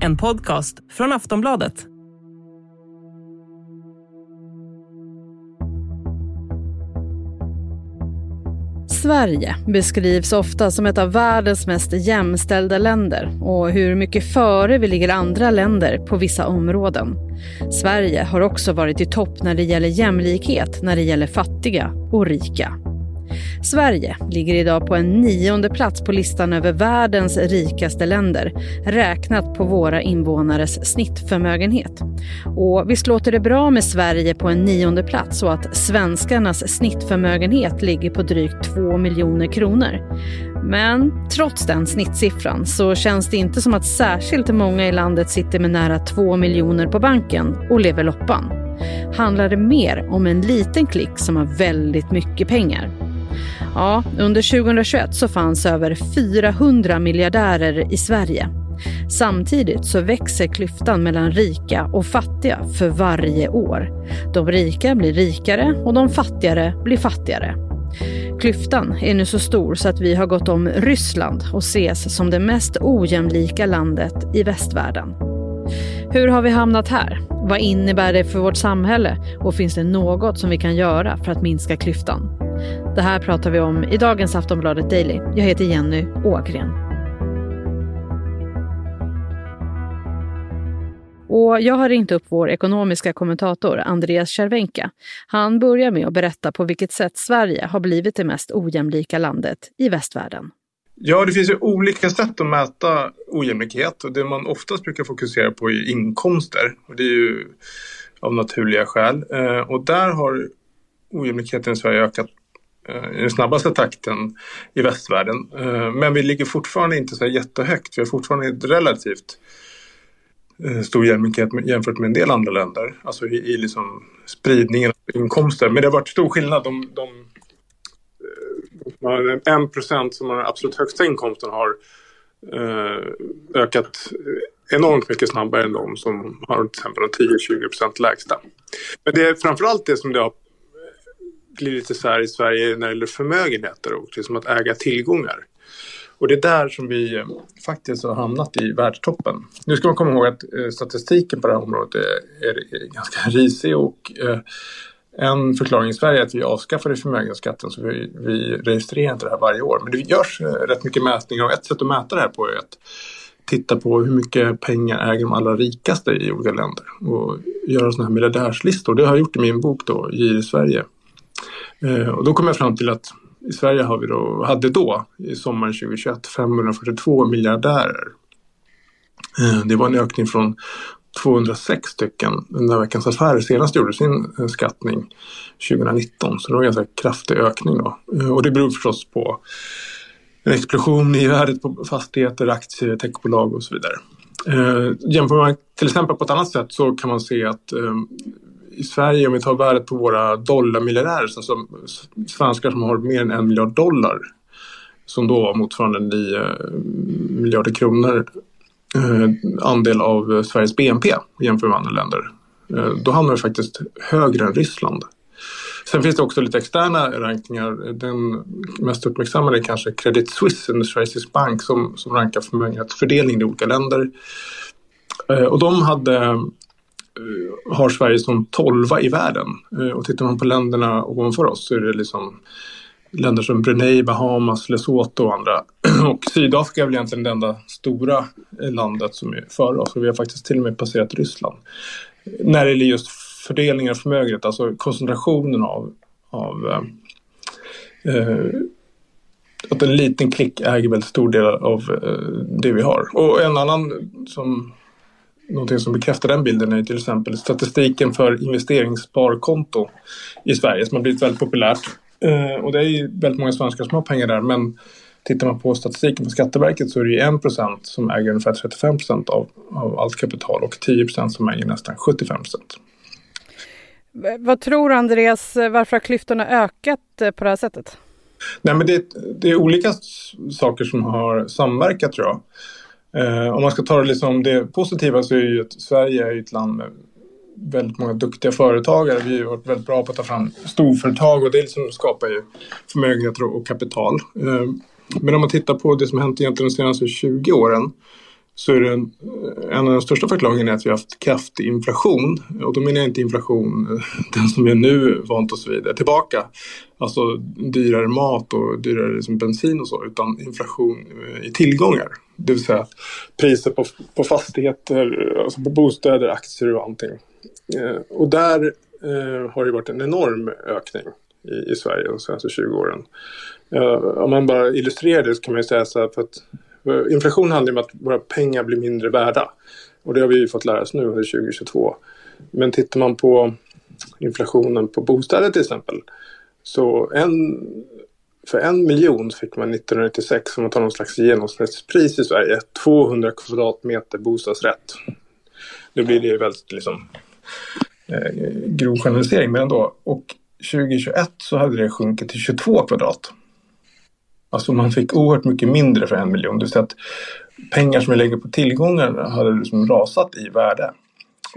En podcast från Aftonbladet. Sverige beskrivs ofta som ett av världens mest jämställda länder och hur mycket före vi ligger andra länder på vissa områden. Sverige har också varit i topp när det gäller jämlikhet, när det gäller fattiga och rika. Sverige ligger idag på en 9:e plats på listan över världens rikaste länder, räknat på våra invånares snittförmögenhet. Och visst låter det bra med Sverige på en 9:e plats och att svenskarnas snittförmögenhet ligger på drygt 2 miljoner kronor. Men trots den snittsiffran så känns det inte som att särskilt många i landet sitter med nära 2 miljoner på banken och lever loppan. Handlar det mer om en liten klick som har väldigt mycket pengar? Ja, under 2021 så fanns över 400 miljardärer i Sverige. Samtidigt så växer klyftan mellan rika och fattiga för varje år. De rika blir rikare och de fattigare blir fattigare. Klyftan är nu så stor så att vi har gått om Ryssland och ses som det mest ojämlika landet i västvärlden. Hur har vi hamnat här? Vad innebär det för vårt samhälle? Och finns det något som vi kan göra för att minska klyftan? Det här pratar vi om i dagens Aftonbladet Daily. Jag heter Jenny Ågren. Och jag har ringt upp vår ekonomiska kommentator Andreas Kärvenka. Han börjar med att berätta på vilket sätt Sverige har blivit det mest ojämlika landet i västvärlden. Ja, det finns ju olika sätt att mäta ojämlikhet och det man oftast brukar fokusera på är inkomster. Och det är ju av naturliga skäl. Och där har ojämlikheten i Sverige ökat i den snabbaste takten i västvärlden. Men vi ligger fortfarande inte så jättehögt. Vi har fortfarande relativt stor jämlikhet jämfört med en del andra länder. Alltså i liksom spridningen av inkomster. Men det har varit stor skillnad. De 1% som har den absolut högsta inkomsten har ökat enormt mycket snabbare än de som har till exempel 10-20% lägsta. Men det är framförallt det som det har blir lite så här i Sverige när det gäller förmögenheter och liksom att äga tillgångar. Och det är där som vi faktiskt har hamnat i världstoppen. Nu ska man komma ihåg att statistiken på det här området är ganska risig och en förklaring i Sverige är att vi avskaffade förmögenhetsskatten så vi registrerar inte det här varje år. Men det görs rätt mycket mätningar och ett sätt att mäta det här på är att titta på hur mycket pengar äger de allra rikaste i olika länder och göra sådana här miljardärslistor. Det har jag gjort i min bok då, Gir i Sverige. Och då kom jag fram till att i Sverige har vi hade i sommaren 2021 542 miljardärer. Det var en ökning från 206 stycken när Veckans Affärer senast gjorde sin skattning 2019. Så det var en ganska kraftig ökning då. Och det beror förstås på en explosion i värdet på fastigheter, aktier, techbolag och så vidare. Jämför man till exempel på ett annat sätt så kan man se att i Sverige, om vi tar värdet på våra dollarmiljardärer, alltså svenskar som har mer än $1 miljard, som då var motsvarande 9 miljarder kronor andel av Sveriges BNP jämfört med andra länder. Då hamnar vi faktiskt högre än Ryssland. Sen finns det också lite externa rankningar. Den mest uppmärksammade är kanske Credit Suisse, en schweizisk bank som rankar förmögenhetsfördelning i olika länder. Och de har Sverige som 12:a i världen. Och tittar man på länderna ovanför oss så är det liksom länder som Brunei, Bahamas, Lesotho och andra. Och Sydafrika är väl egentligen det enda stora landet som är för oss. Och vi har faktiskt till och med passerat Ryssland. När det är just fördelningen av förmögenhet, alltså koncentrationen av att en liten klick äger väldigt stor del av det vi har. Och en annan någonting som bekräftar den bilden är till exempel statistiken för investeringssparkonto i Sverige som har blivit väldigt populärt. Och det är ju väldigt många svenskar som har pengar där, men tittar man på statistiken på Skatteverket så är det ju 1% som äger ungefär 35% av allt kapital och 10% som äger nästan 75%. Vad tror Andreas, varför har klyftorna ökat på det här sättet? Nej, men det är olika saker som har samverkat, tror jag. Om man ska ta det positiva så är ju att Sverige är ett land med väldigt många duktiga företagare. Vi har varit väldigt bra på att ta fram storföretag och det skapar ju förmögenheter och kapital. Men om man tittar på det som hänt egentligen de senaste 20 åren så är det en av de största förklaringarna att vi har haft kraftig inflation. Och då menar jag inte inflation, den som vi nu vant oss vid, är tillbaka. Alltså dyrare mat och dyrare liksom bensin och så, utan inflation i tillgångar. Det vill säga priser på fastigheter, alltså på bostäder, aktier och allting. Och där har det varit en enorm ökning i Sverige de senaste 20 åren. Om man bara illustrerar det så kan man ju säga så här, för att inflation handlar om att våra pengar blir mindre värda. Och det har vi ju fått lära oss nu under 2022. Men tittar man på inflationen på bostäder till exempel. Så för 1 miljon fick man 1996, om man tar någon slags genomsnittspris i Sverige, 200 kvadratmeter bostadsrätt. Nu blir det ju väldigt liksom, grov generalisering, men ändå. Och 2021 så hade det sjunkit till 22 kvadrat. Alltså man fick oerhört mycket mindre för 1 miljon. Det vill säga att pengar som vi lägger på tillgångar hade liksom rasat i värde.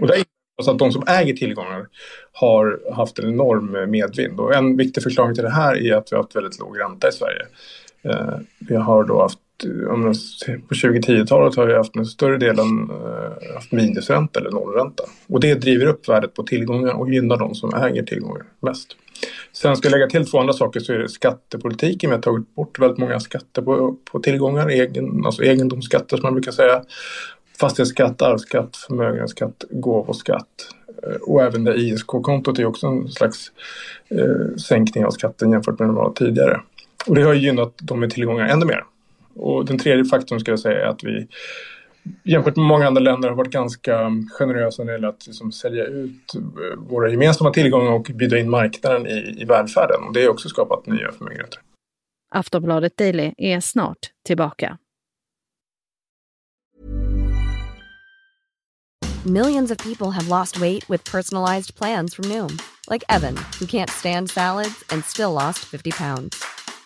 Och det är alltså att de som äger tillgångar har haft en enorm medvind. Och en viktig förklaring till det här är att vi har haft väldigt låg ränta i Sverige. Vi har då haft, på 2010-talet har vi haft en större delen haft minusränta eller nollränta. Och det driver upp värdet på tillgångar och gynnar de som äger tillgångar mest. Sen ska jag lägga till två andra saker, så är det skattepolitiken. Vi har tagit bort väldigt många skatter på tillgångar, alltså egendomsskatter som man brukar säga. Fastighetsskatt, arvsskatt, förmögenhetsskatt, gåvoskatt. Och även det ISK-kontot är också en slags sänkning av skatten jämfört med den var tidigare. Och det har gynnat de med tillgångar ännu mer. Och den tredje faktorn ska jag säga är att vi jämfört med många andra länder har varit ganska generösa när det gäller att liksom sälja ut våra gemensamma tillgångar och bjuda in marknaden i välfärden. Och det har också skapat nya förmögenheter. Aftonbladet Daily är snart tillbaka. Millions of people have lost weight with personalized plans from Noom. Like Evan, who can't stand salads and still lost 50 pounds.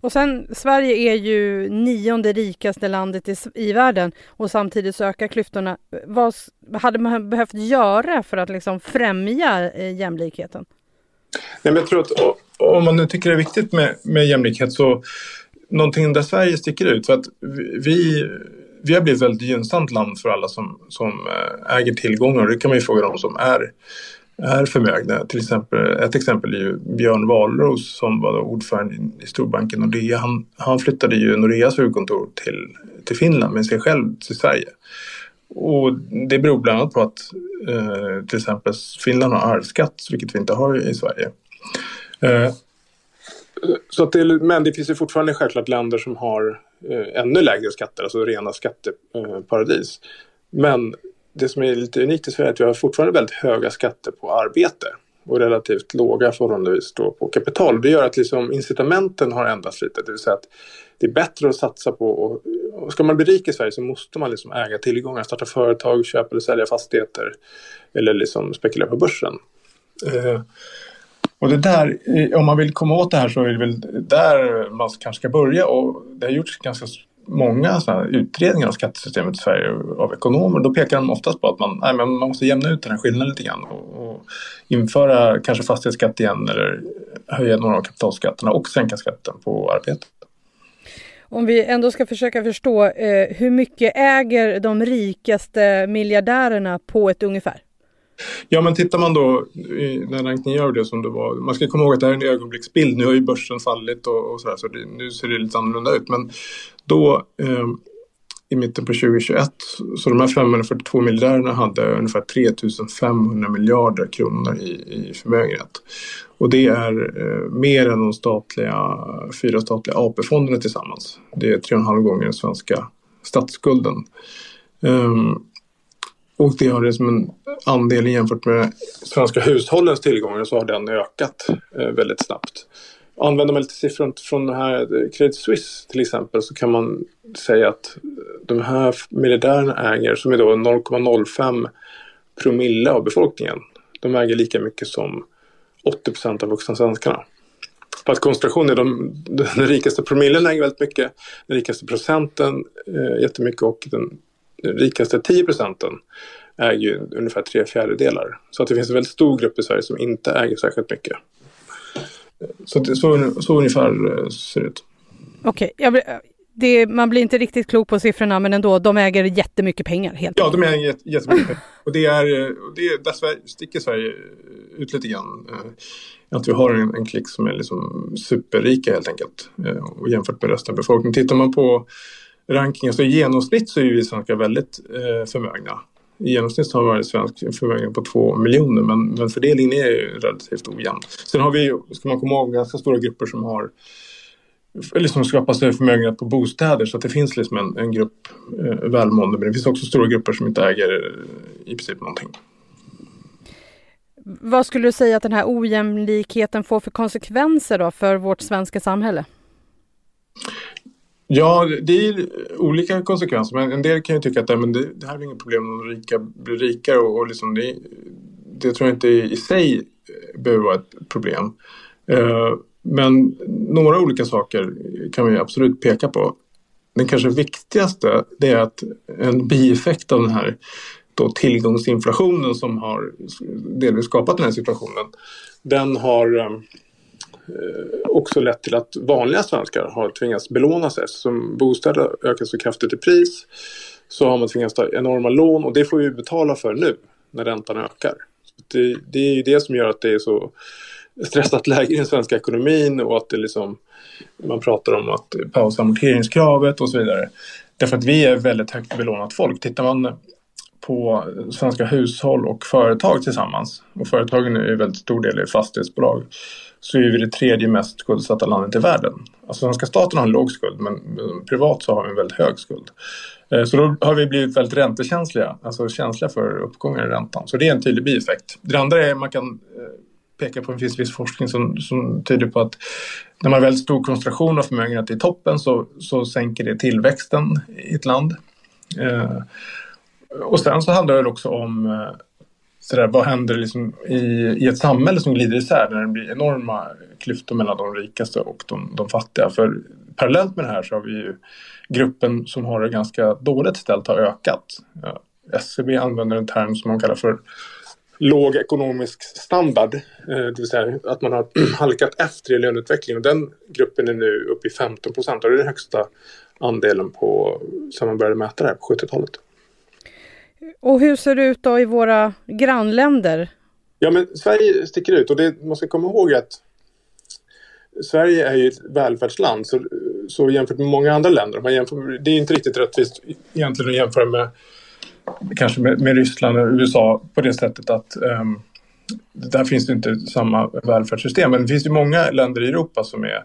Och sen, Sverige är ju 9:e rikaste landet i världen och samtidigt så ökar klyftorna. Vad hade man behövt göra för att liksom främja jämlikheten? Nej, men jag tror att om man nu tycker det är viktigt med jämlikhet, så någonting där Sverige sticker ut. För att vi har blivit ett väldigt gynnsamt land för alla som äger tillgångar. Det kan man ju fråga dem som är förmögna. Till exempel, ett exempel är ju Björn Valros som var ordförande i storbanken Nordea. Han flyttade ju Noreas huvudkontor till Finland, men sig själv till Sverige. Och det beror bland annat på att till exempel Finland har arvsskatt, vilket vi inte har i Sverige. Så men det finns ju fortfarande självklart länder som har ännu lägre skatter, alltså rena skatteparadis. Men det som är lite unikt i Sverige är att vi har fortfarande väldigt höga skatter på arbete och relativt låga förhållandevis då på kapital. Det gör att liksom incitamenten har ändrats lite. Det vill säga att det är bättre att satsa på, och ska man bli rik i Sverige så måste man liksom äga tillgångar, starta företag, köpa eller sälja fastigheter eller liksom spekulera på börsen. Och det där, om man vill komma åt det här så är det väl där man kanske ska börja, och det har gjorts ganska många såna utredningar av skattesystemet i Sverige av ekonomer. Då pekar de oftast på att man måste jämna ut den här skillnaden lite grann och införa kanske fastighetsskatt igen eller höja några av kapitalskatterna och sänka skatten på arbetet. Om vi ändå ska försöka förstå, hur mycket äger de rikaste miljardärerna på ett ungefär? Ja, men tittar man då när rankningen gör det som det var, man ska komma ihåg att det här är en ögonblicksbild, nu har ju börsen fallit och sådär, så nu ser det lite annorlunda ut, men då i mitten på 2021 så de här 542 miljardärerna hade ungefär 3500 miljarder kronor i förmögenhet, och det är mer än de fyra statliga AP-fonderna tillsammans. Det är 3,5 gånger den svenska statsskulden. Och det har det som en andel jämfört med svenska hushållens tillgångar, så har den ökat väldigt snabbt. Använder man lite siffror från den här Credit Suisse till exempel, så kan man säga att de här miljardärerna äger, som är då 0,05% av befolkningen, de äger lika mycket som 80% av vuxna svenskarna. För att koncentrationen är den rikaste promillen äger väldigt mycket, den rikaste procenten jättemycket, och den rikaste 10% äger ju ungefär 3/4. Så att det finns en väldigt stor grupp i Sverige som inte äger särskilt mycket. Så ungefär ser det ut. Okej, man blir inte riktigt klok på siffrorna, men ändå, de äger jättemycket pengar. Ja, de äger jättemycket pengar. Och det är där sticker Sverige ut lite grann. Att vi har en klick som är liksom superrika helt enkelt, och jämfört med resten av befolkningen. Tittar man på rankingen så i genomsnitt så är vi svenskar väldigt förmögna. I genomsnitt har varje svensk förmögenhet på 2 miljoner, men fördelningen är ju relativt ojämn. Sen har vi, ska man komma ihåg, ganska stora grupper som har liksom skapat sig förmögenhet på bostäder, så att det finns liksom en grupp välmående, men det finns också stora grupper som inte äger i princip någonting. Vad skulle du säga att den här ojämlikheten får för konsekvenser då för vårt svenska samhälle? Ja, det är olika konsekvenser, men en del kan ju tycka att men det här är inget problem om de rika blir rikare, och liksom det tror jag inte i sig behöver vara ett problem. Men några olika saker kan vi absolut peka på. Den kanske viktigaste, det är att en bieffekt av den här då tillgångsinflationen som har delvis skapat den här situationen, den har också lett till att vanliga svenskar har tvingats belåna sig. Som bostäder ökar så kraftigt i pris, så har man tvingats ta enorma lån, och det får vi betala för nu när räntan ökar. Det är ju det som gör att det är så stressat läge i den svenska ekonomin, och att det liksom, man pratar om att pausa amorteringskravet och så vidare. Därför att vi är väldigt högt belånat folk. Tittar man på svenska hushåll och företag tillsammans, och företagen är ju väldigt stor del i fastighetsbolag, så är vi det tredje mest skuldsatta landet i världen. Alltså svenska staten har en låg skuld, men privat så har vi en väldigt hög skuld. Så då har vi blivit väldigt räntekänsliga, alltså känsliga för uppgångar i räntan. Så det är en tydlig bieffekt. Det andra är att man kan peka på en viss forskning som tyder på att när man har väldigt stor koncentration av förmögenhet i toppen, så sänker det tillväxten i ett land. Och sen så handlar det också om sådär, vad händer liksom i ett samhälle som glider isär, när det blir enorma klyftor mellan de rikaste och de fattiga. För parallellt med det här så har vi ju gruppen som har det ganska dåligt ställt har ökat. Ja, SCB använder en term som man kallar för låg ekonomisk standard, det vill säga att man har halkat efter i löneutvecklingen, och den gruppen är nu uppe i 15%, och det är den högsta andelen på, som man började mäta det här på 70-talet. Och hur ser det ut då i våra grannländer? Ja, men Sverige sticker ut, och det, man ska komma ihåg att Sverige är ju ett välfärdsland, så jämfört med många andra länder. Det är inte riktigt rättvist egentligen att jämföra med Ryssland och USA på det sättet att där finns det inte samma välfärdssystem. Men det finns ju många länder i Europa som är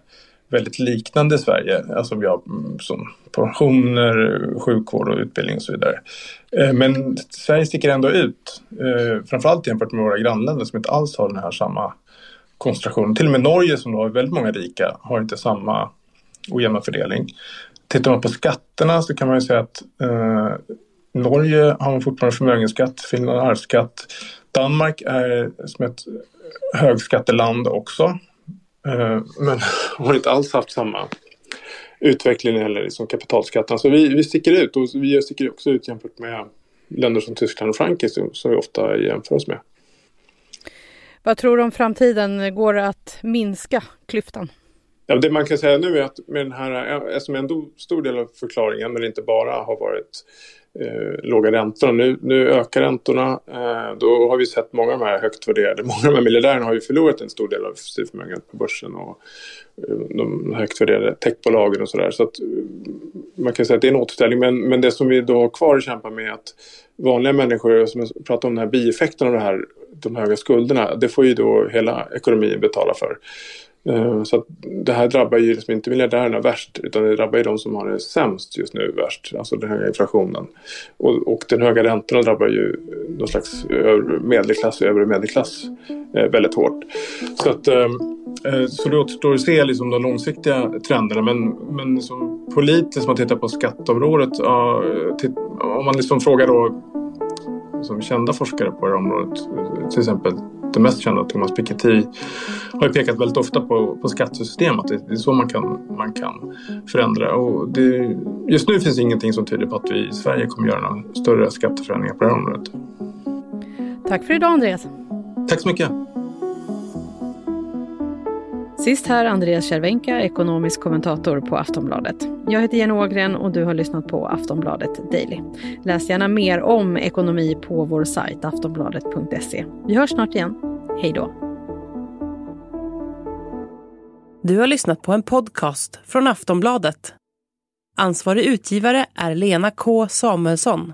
väldigt liknande Sverige. Alltså vi har som pensioner, sjukvård och utbildning och så vidare. Men Sverige sticker ändå ut, framförallt jämfört med våra grannländer som inte alls har den här samma koncentrationen. Till och med Norge, som har väldigt många rika, har inte samma ojämna fördelning. Tittar man på skatterna så kan man ju säga att Norge har man fortfarande förmögenhetsskatt, Finland arvsskatt. Danmark är som ett högskatteland också, men har inte alls haft samma utveckling eller liksom kapitalskatterna. Så vi sticker ut, och vi sticker också ut jämfört med länder som Tyskland och Frankrike som vi ofta jämför oss med. Vad tror du om framtiden? Går det att minska klyftan? Ja, det man kan säga nu är att med den här, som ändå stor del av förklaringen, men inte bara, har varit låga räntor. Nu ökar räntorna. Då har vi sett många av de här högt värderade, många av de här miljardärerna har ju förlorat en stor del av sin förmögenhet på börsen, och de högt värderade techbolagen och sådär. Så att man kan säga att det är en återställning, men det som vi då har kvar att kämpa med är att vanliga människor, som pratar om den här bieffekten av de höga skulderna, det får ju då hela ekonomin betala för. Så att det här drabbar ju liksom inte miljardärerna värst, utan det drabbar ju de som har det sämst just nu värst, alltså den höga inflationen. Och den höga räntorna drabbar ju någon slags övre medelklass väldigt hårt. Så att Så det återstår att se liksom de långsiktiga trenderna, men som politiskt, man tittar på skatteområdet, om man liksom frågar då som kända forskare på det området, till exempel det mest kända Thomas Piketty, har ju pekat väldigt ofta på skattesystemet. Det är så man kan förändra, och det, just nu finns ingenting som tyder på att vi i Sverige kommer göra några större skatteförändringar på det här området. Tack för idag, Andreas. Tack så mycket. Sist här Andreas Kärvenka, ekonomisk kommentator på Aftonbladet. Jag heter Jenny Ågren och du har lyssnat på Aftonbladet Daily. Läs gärna mer om ekonomi på vår sajt aftonbladet.se. Vi hörs snart igen. Hej då. Du har lyssnat på en podcast från Aftonbladet. Ansvarig utgivare är Lena K. Samuelsson.